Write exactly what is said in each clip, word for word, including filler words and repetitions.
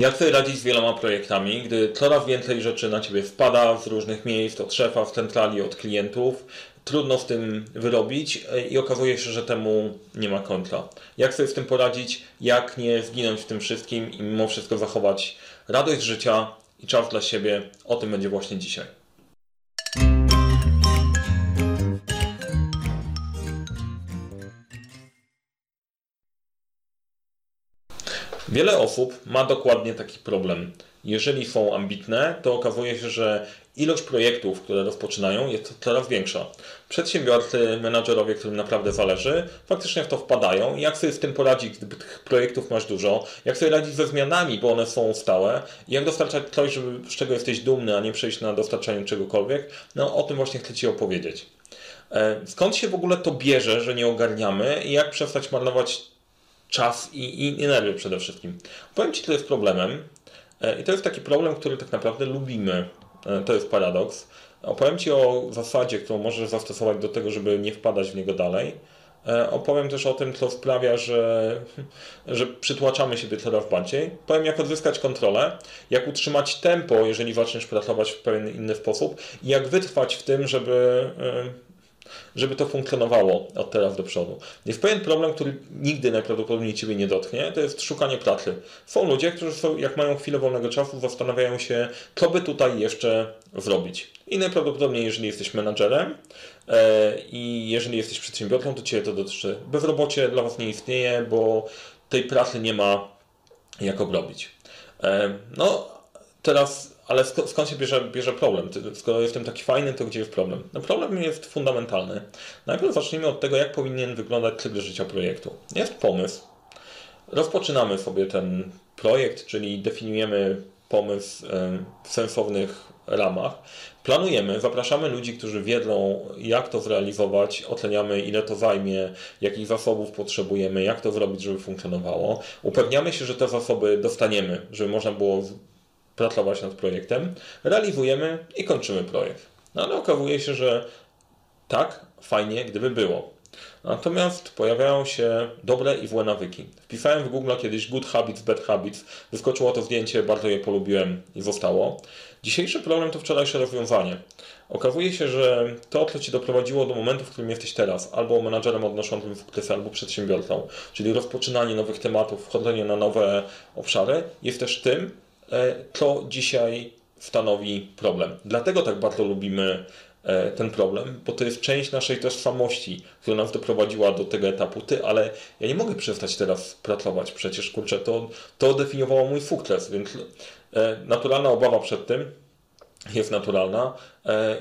Jak sobie radzić z wieloma projektami, gdy coraz więcej rzeczy na Ciebie wpada z różnych miejsc, od szefa, w centrali, od klientów? Trudno w tym wyrobić i okazuje się, że temu nie ma końca. Jak sobie z tym poradzić, jak nie zginąć w tym wszystkim i mimo wszystko zachować radość życia i czas dla siebie? O tym będzie właśnie dzisiaj. Wiele osób ma dokładnie taki problem. Jeżeli są ambitne, to okazuje się, że ilość projektów, które rozpoczynają, jest coraz większa. Przedsiębiorcy, menadżerowie, którym naprawdę zależy, faktycznie w to wpadają. Jak sobie z tym poradzić, gdy tych projektów masz dużo? Jak sobie radzić ze zmianami, bo one są stałe? Jak dostarczać coś, żeby, z czego jesteś dumny, a nie przejść na dostarczanie czegokolwiek? No, o tym właśnie chcę Ci opowiedzieć. Skąd się w ogóle to bierze, że nie ogarniamy i jak przestać marnować czas i, i energię przede wszystkim? Powiem Ci, co jest problemem. I to jest taki problem, który tak naprawdę lubimy. To jest paradoks. Opowiem Ci o zasadzie, którą możesz zastosować do tego, żeby nie wpadać w niego dalej. Opowiem też o tym, co sprawia, że, że przytłaczamy siebie coraz bardziej. Powiem, jak odzyskać kontrolę, jak utrzymać tempo, jeżeli zaczniesz pracować w pewien inny sposób i jak wytrwać w tym, żeby... żeby to funkcjonowało od teraz do przodu. Jest pewien problem, który nigdy najprawdopodobniej Ciebie nie dotknie, to jest szukanie pracy. Są ludzie, którzy są, jak mają chwilę wolnego czasu, zastanawiają się, co by tutaj jeszcze zrobić. I najprawdopodobniej, jeżeli jesteś menadżerem yy, i jeżeli jesteś przedsiębiorcą, to Ciebie to dotyczy. Bezrobocie dla Was nie istnieje, bo tej pracy nie ma jak obrobić. Yy, no, teraz... Ale skąd się bierze, bierze problem? Skoro jestem taki fajny, to gdzie jest problem? No problem jest fundamentalny. Najpierw zacznijmy od tego, jak powinien wyglądać cykl życia projektu. Jest pomysł. Rozpoczynamy sobie ten projekt, czyli definiujemy pomysł w sensownych ramach. Planujemy, zapraszamy ludzi, którzy wiedzą, jak to zrealizować, oceniamy, ile to zajmie, jakich zasobów potrzebujemy, jak to zrobić, żeby funkcjonowało. Upewniamy się, że te zasoby dostaniemy, żeby można było pracować nad projektem, realizujemy i kończymy projekt. No ale okazuje się, że tak fajnie gdyby było. Natomiast pojawiają się dobre i złe nawyki. Wpisałem w Google kiedyś good habits, bad habits, wyskoczyło to zdjęcie, bardzo je polubiłem i zostało. Dzisiejszy problem to wczorajsze rozwiązanie. Okazuje się, że to, co Cię doprowadziło do momentu, w którym jesteś teraz, albo menadżerem odnoszącym sukcesy, albo przedsiębiorcą, czyli rozpoczynanie nowych tematów, wchodzenie na nowe obszary, jest też tym, co dzisiaj stanowi problem. Dlatego tak bardzo lubimy ten problem, bo to jest część naszej tożsamości, która nas doprowadziła do tego etapu. Ty, ale ja nie mogę przestać teraz pracować, przecież kurczę, to, to definiowało mój sukces, więc naturalna obawa przed tym jest naturalna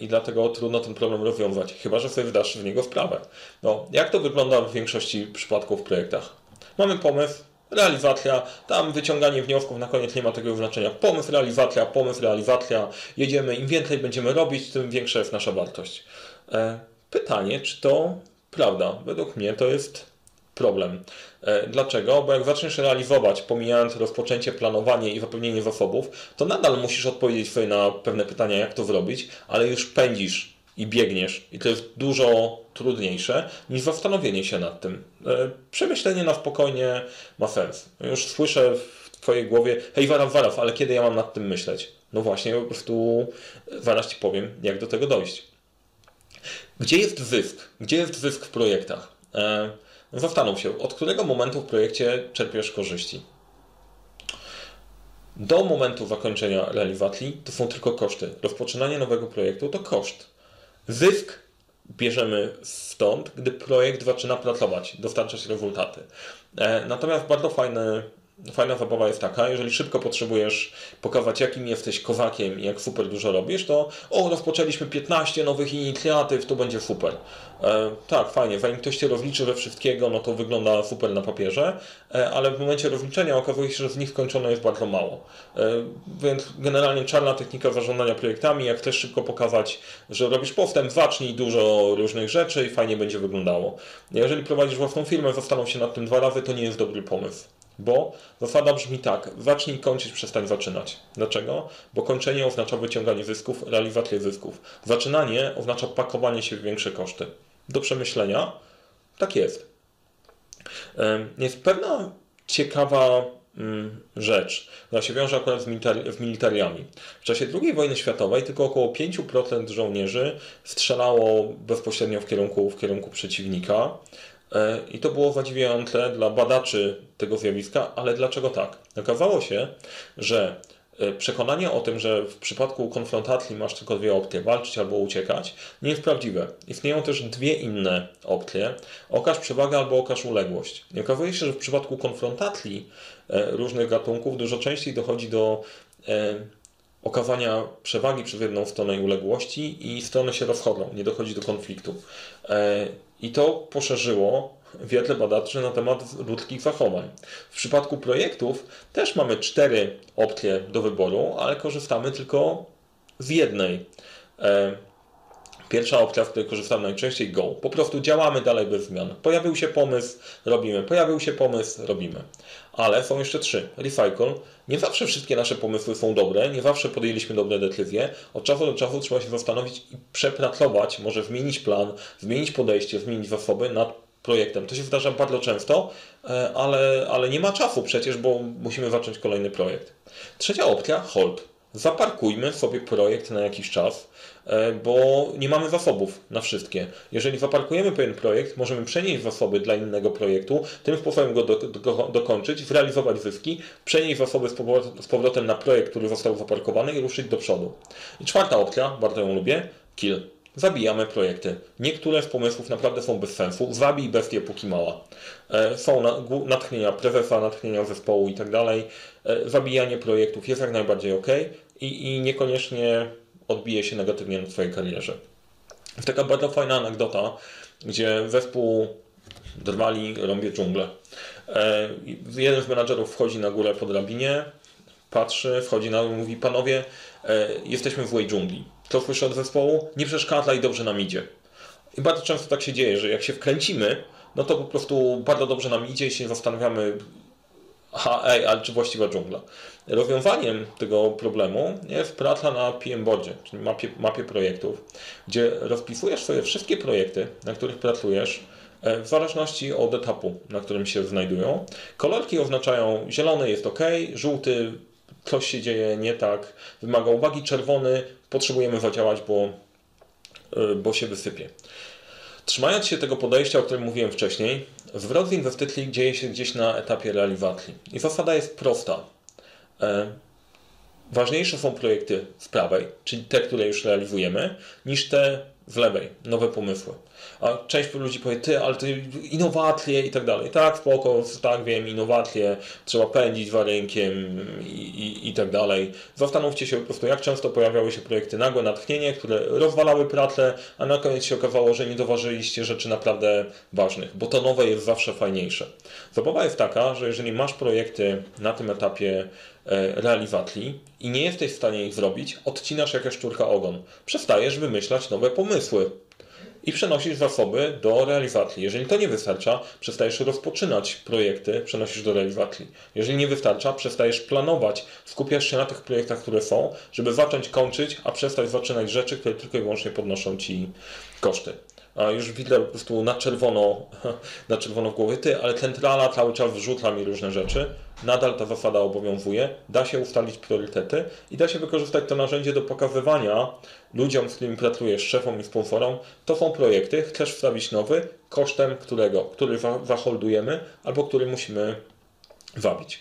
i dlatego trudno ten problem rozwiązać, chyba że sobie zdasz w niego sprawę. No, jak to wygląda w większości przypadków w projektach? Mamy pomysł, realizacja, tam wyciąganie wniosków na koniec nie ma takiego znaczenia. Pomysł, realizacja, pomysł, realizacja. Jedziemy, im więcej będziemy robić, tym większa jest nasza wartość. Pytanie, czy to prawda? Według mnie to jest problem. Dlaczego? Bo jak zaczniesz realizować, pomijając rozpoczęcie, planowanie i zapewnienie zasobów, to nadal musisz odpowiedzieć sobie na pewne pytania, jak to zrobić, ale już pędzisz i biegniesz. I to jest dużo trudniejsze niż zastanowienie się nad tym. Przemyślenie na spokojnie ma sens. Już słyszę w Twojej głowie, hej, zaraz, zaraz, ale kiedy ja mam nad tym myśleć? No właśnie, po prostu zaraz Ci powiem, jak do tego dojść. Gdzie jest zysk? Gdzie jest zysk w projektach? Zastanów się, od którego momentu w projekcie czerpiesz korzyści? Do momentu zakończenia realizacji to są tylko koszty. Rozpoczynanie nowego projektu to koszt. Zysk bierzemy stąd, gdy projekt zaczyna pracować, dostarczać rezultaty. Natomiast bardzo fajny, fajna zabawa jest taka, jeżeli szybko potrzebujesz pokazać, jakim jesteś kozakiem i jak super dużo robisz, to o, rozpoczęliśmy piętnaście nowych inicjatyw, to będzie super. E, tak, fajnie, zanim ktoś Cię rozliczy ze wszystkiego, no to wygląda super na papierze, e, ale w momencie rozliczenia okazuje się, że z nich skończono jest bardzo mało. E, więc generalnie czarna technika zarządzania projektami, jak chcesz szybko pokazać, że robisz postęp, zacznij dużo różnych rzeczy i fajnie będzie wyglądało. Jeżeli prowadzisz własną firmę, zastanów się nad tym dwa razy, to nie jest dobry pomysł. Bo zasada brzmi tak, zacznij kończyć, przestań zaczynać. Dlaczego? Bo kończenie oznacza wyciąganie zysków, realizację zysków. Zaczynanie oznacza pakowanie się w większe koszty. Do przemyślenia, tak jest. Jest pewna ciekawa rzecz, która się wiąże akurat z militariami. W czasie drugiej wojny światowej tylko około pięć procent żołnierzy strzelało bezpośrednio w kierunku, w kierunku przeciwnika i to było zadziwiające dla badaczy tego zjawiska, ale dlaczego tak? Okazało się, że przekonanie o tym, że w przypadku konfrontacji masz tylko dwie opcje, walczyć albo uciekać, nie jest prawdziwe. Istnieją też dwie inne opcje, okaż przewagę albo okaż uległość. I okazuje się, że w przypadku konfrontacji różnych gatunków dużo częściej dochodzi do okazania przewagi przez jedną stronę i uległości i strony się rozchodzą, nie dochodzi do konfliktu. I to poszerzyło wiele badaczy na temat ludzkich zachowań. W przypadku projektów też mamy cztery opcje do wyboru, ale korzystamy tylko z jednej. Pierwsza opcja, z której korzystamy najczęściej, go. Po prostu działamy dalej bez zmian. Pojawił się pomysł, robimy. Pojawił się pomysł, robimy. Ale są jeszcze trzy. Recycle. Nie zawsze wszystkie nasze pomysły są dobre, nie zawsze podjęliśmy dobre decyzje. Od czasu do czasu trzeba się zastanowić i przepracować, może zmienić plan, zmienić podejście, zmienić zasoby nad projektem. To się zdarza bardzo często, ale, ale nie ma czasu przecież, bo musimy zacząć kolejny projekt. Trzecia opcja, hold. Zaparkujmy sobie projekt na jakiś czas, bo nie mamy zasobów na wszystkie. Jeżeli zaparkujemy pewien projekt, możemy przenieść zasoby dla innego projektu, tym sposobem go do, do, dokończyć, zrealizować zyski, przenieść zasoby z, powro- z powrotem na projekt, który został zaparkowany i ruszyć do przodu. I czwarta opcja, bardzo ją lubię, kill. Zabijamy projekty. Niektóre z pomysłów naprawdę są bez sensu. Zabij bestię póki mała. Są natchnienia prezesa, natchnienia zespołu i tak dalej. Zabijanie projektów jest jak najbardziej ok i, i niekoniecznie odbije się negatywnie na twojej karierze. Jest taka bardzo fajna anegdota, gdzie zespół drwali rąbie dżunglę. Jeden z menadżerów wchodzi na górę po drabinie, patrzy, wchodzi na górę i mówi: panowie, jesteśmy w złej dżungli. Co słyszę od zespołu? Nie przeszkadza i dobrze nam idzie. I bardzo często tak się dzieje, że jak się wkręcimy, no to po prostu bardzo dobrze nam idzie i się zastanawiamy, aha, ej, ale czy właściwa dżungla? Rozwiązaniem tego problemu jest praca na P M Boardzie, czyli mapie, mapie projektów, gdzie rozpisujesz sobie wszystkie projekty, na których pracujesz, w zależności od etapu, na którym się znajdują. Kolorki oznaczają: zielony jest ok, żółty coś się dzieje nie tak, wymaga uwagi, czerwony potrzebujemy zadziałać, bo, bo się wysypie. Trzymając się tego podejścia, o którym mówiłem wcześniej, zwrot z inwestycji dzieje się gdzieś na etapie realizacji. I zasada jest prosta. Ważniejsze są projekty z prawej, czyli te, które już realizujemy, niż te z lewej, nowe pomysły. A część ludzi powie: ty, ale to innowacje i tak dalej. Tak, spoko, tak wiem, innowacje, trzeba pędzić za rynkiem i, i, i tak dalej. Zastanówcie się po prostu, jak często pojawiały się projekty nagłe, natchnienie, które rozwalały pracę, a na koniec się okazało, że nie doważyliście rzeczy naprawdę ważnych, bo to nowe jest zawsze fajniejsze. Zabawa jest taka, że jeżeli masz projekty na tym etapie realizacji i nie jesteś w stanie ich zrobić, odcinasz jak szczurka ogon. Przestajesz wymyślać nowe pomysły i przenosisz zasoby do realizacji. Jeżeli to nie wystarcza, przestajesz rozpoczynać projekty, przenosisz do realizacji. Jeżeli nie wystarcza, przestajesz planować, skupiasz się na tych projektach, które są, żeby zacząć kończyć, a przestać zaczynać rzeczy, które tylko i wyłącznie podnoszą ci koszty. A już widzę po prostu na czerwono, na czerwono w głowie, ty, ale centrala cały czas wrzuca mi różne rzeczy. Nadal ta zasada obowiązuje, da się ustalić priorytety i da się wykorzystać to narzędzie do pokazywania ludziom, z którymi pracujesz, szefom i sponsorom, to są projekty, chcesz wstawić nowy, kosztem którego, który zaholdujemy albo który musimy zabić.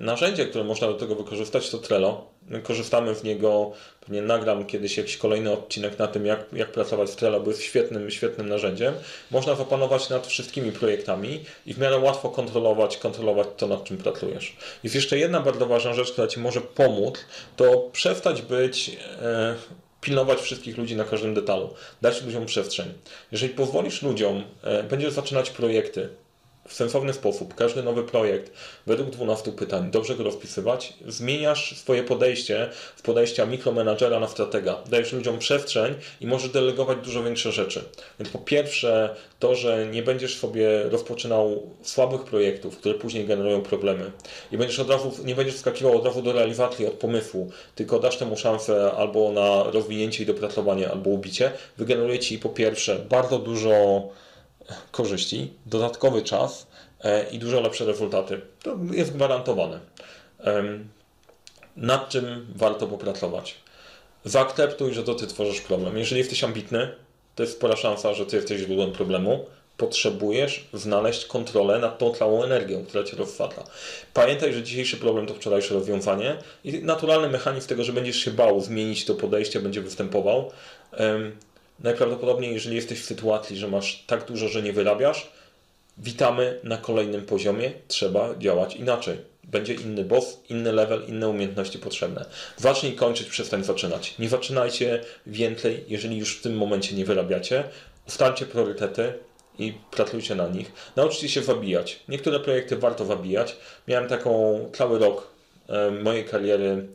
Narzędzie, które można do tego wykorzystać, to Trello. Korzystamy z niego, pewnie nagram kiedyś jakiś kolejny odcinek na tym, jak, jak pracować z Trello, bo jest świetnym, świetnym narzędziem. Można zapanować nad wszystkimi projektami i w miarę łatwo kontrolować, kontrolować to, nad czym pracujesz. Jest jeszcze jedna bardzo ważna rzecz, która ci może pomóc, to przestać być... E, pilnować wszystkich ludzi na każdym detalu. Dać ludziom przestrzeń. Jeżeli pozwolisz ludziom, e, będziesz zaczynać projekty w sensowny sposób, każdy nowy projekt według dwunastu pytań, dobrze go rozpisywać, zmieniasz swoje podejście z podejścia mikromenadżera na stratega. Dajesz ludziom przestrzeń i możesz delegować dużo większe rzeczy. Więc po pierwsze to, że nie będziesz sobie rozpoczynał słabych projektów, które później generują problemy. I będziesz od razu, nie będziesz wskakiwał od razu do realizacji, od pomysłu, tylko dasz temu szansę albo na rozwinięcie i dopracowanie, albo ubicie. Wygeneruje ci po pierwsze bardzo dużo korzyści, dodatkowy czas i dużo lepsze rezultaty. To jest gwarantowane. Nad czym warto popracować? Zaakceptuj, że to Ty tworzysz problem. Jeżeli jesteś ambitny, to jest spora szansa, że Ty jesteś źródłem problemu. Potrzebujesz znaleźć kontrolę nad tą całą energią, która Cię rozsadza. Pamiętaj, że dzisiejszy problem to wczorajsze rozwiązanie i naturalny mechanizm tego, że będziesz się bał zmienić to podejście, będzie występował. Najprawdopodobniej, jeżeli jesteś w sytuacji, że masz tak dużo, że nie wyrabiasz, witamy na kolejnym poziomie, trzeba działać inaczej. Będzie inny boss, inny level, inne umiejętności potrzebne. Zacznij kończyć, przestań zaczynać. Nie zaczynajcie więcej, jeżeli już w tym momencie nie wyrabiacie. Ustalcie priorytety i pracujcie na nich. Nauczcie się zabijać. Niektóre projekty warto zabijać. Miałem taką cały rok mojej kariery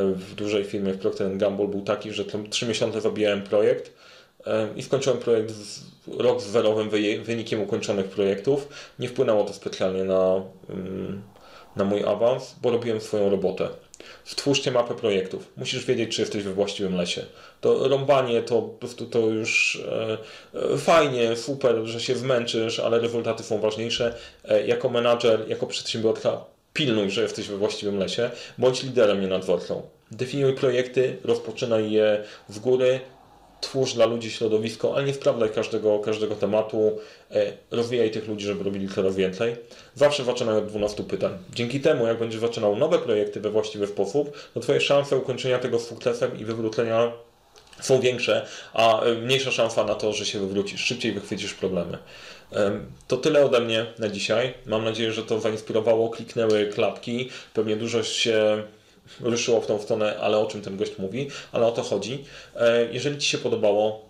w dużej firmie w Procter and Gamble był taki, że trzy miesiące zabijałem projekt i skończyłem projekt z, rok z zerowym wynikiem ukończonych projektów. Nie wpłynęło to specjalnie na, na mój awans, bo robiłem swoją robotę. Stwórzcie mapę projektów. Musisz wiedzieć, czy jesteś we właściwym lesie. To rąbanie to po prostu to już e, fajnie, super, że się zmęczysz, ale rezultaty są ważniejsze. E, jako menadżer, jako przedsiębiorca pilnuj, że jesteś we właściwym lesie. Bądź liderem, nie nadzorcą. Definiuj projekty, rozpoczynaj je z góry. Twórz dla ludzi środowisko, ale nie sprawdzaj każdego, każdego tematu. Rozwijaj tych ludzi, żeby robili coraz więcej. Zawsze zaczynaj od dwunastu pytań. Dzięki temu, jak będziesz zaczynał nowe projekty we właściwy sposób, to Twoje szanse ukończenia tego z sukcesem i wywrócenia są większe, a mniejsza szansa na to, że się wywrócisz. Szybciej wychwycisz problemy. To tyle ode mnie na dzisiaj. Mam nadzieję, że to zainspirowało. Kliknęły klapki. Pewnie dużo się ruszyło w tą stronę, ale o czym ten gość mówi, ale o to chodzi. Jeżeli Ci się podobało,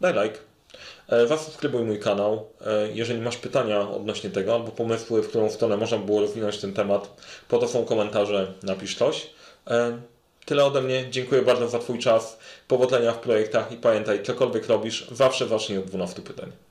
daj like, zasubskrybuj mój kanał. Jeżeli masz pytania odnośnie tego albo pomysły, w którą stronę można było rozwinąć ten temat, po to są komentarze, napisz coś. Tyle ode mnie, dziękuję bardzo za Twój czas, powodzenia w projektach i pamiętaj, cokolwiek robisz, zawsze zacznij od dwunastu pytań.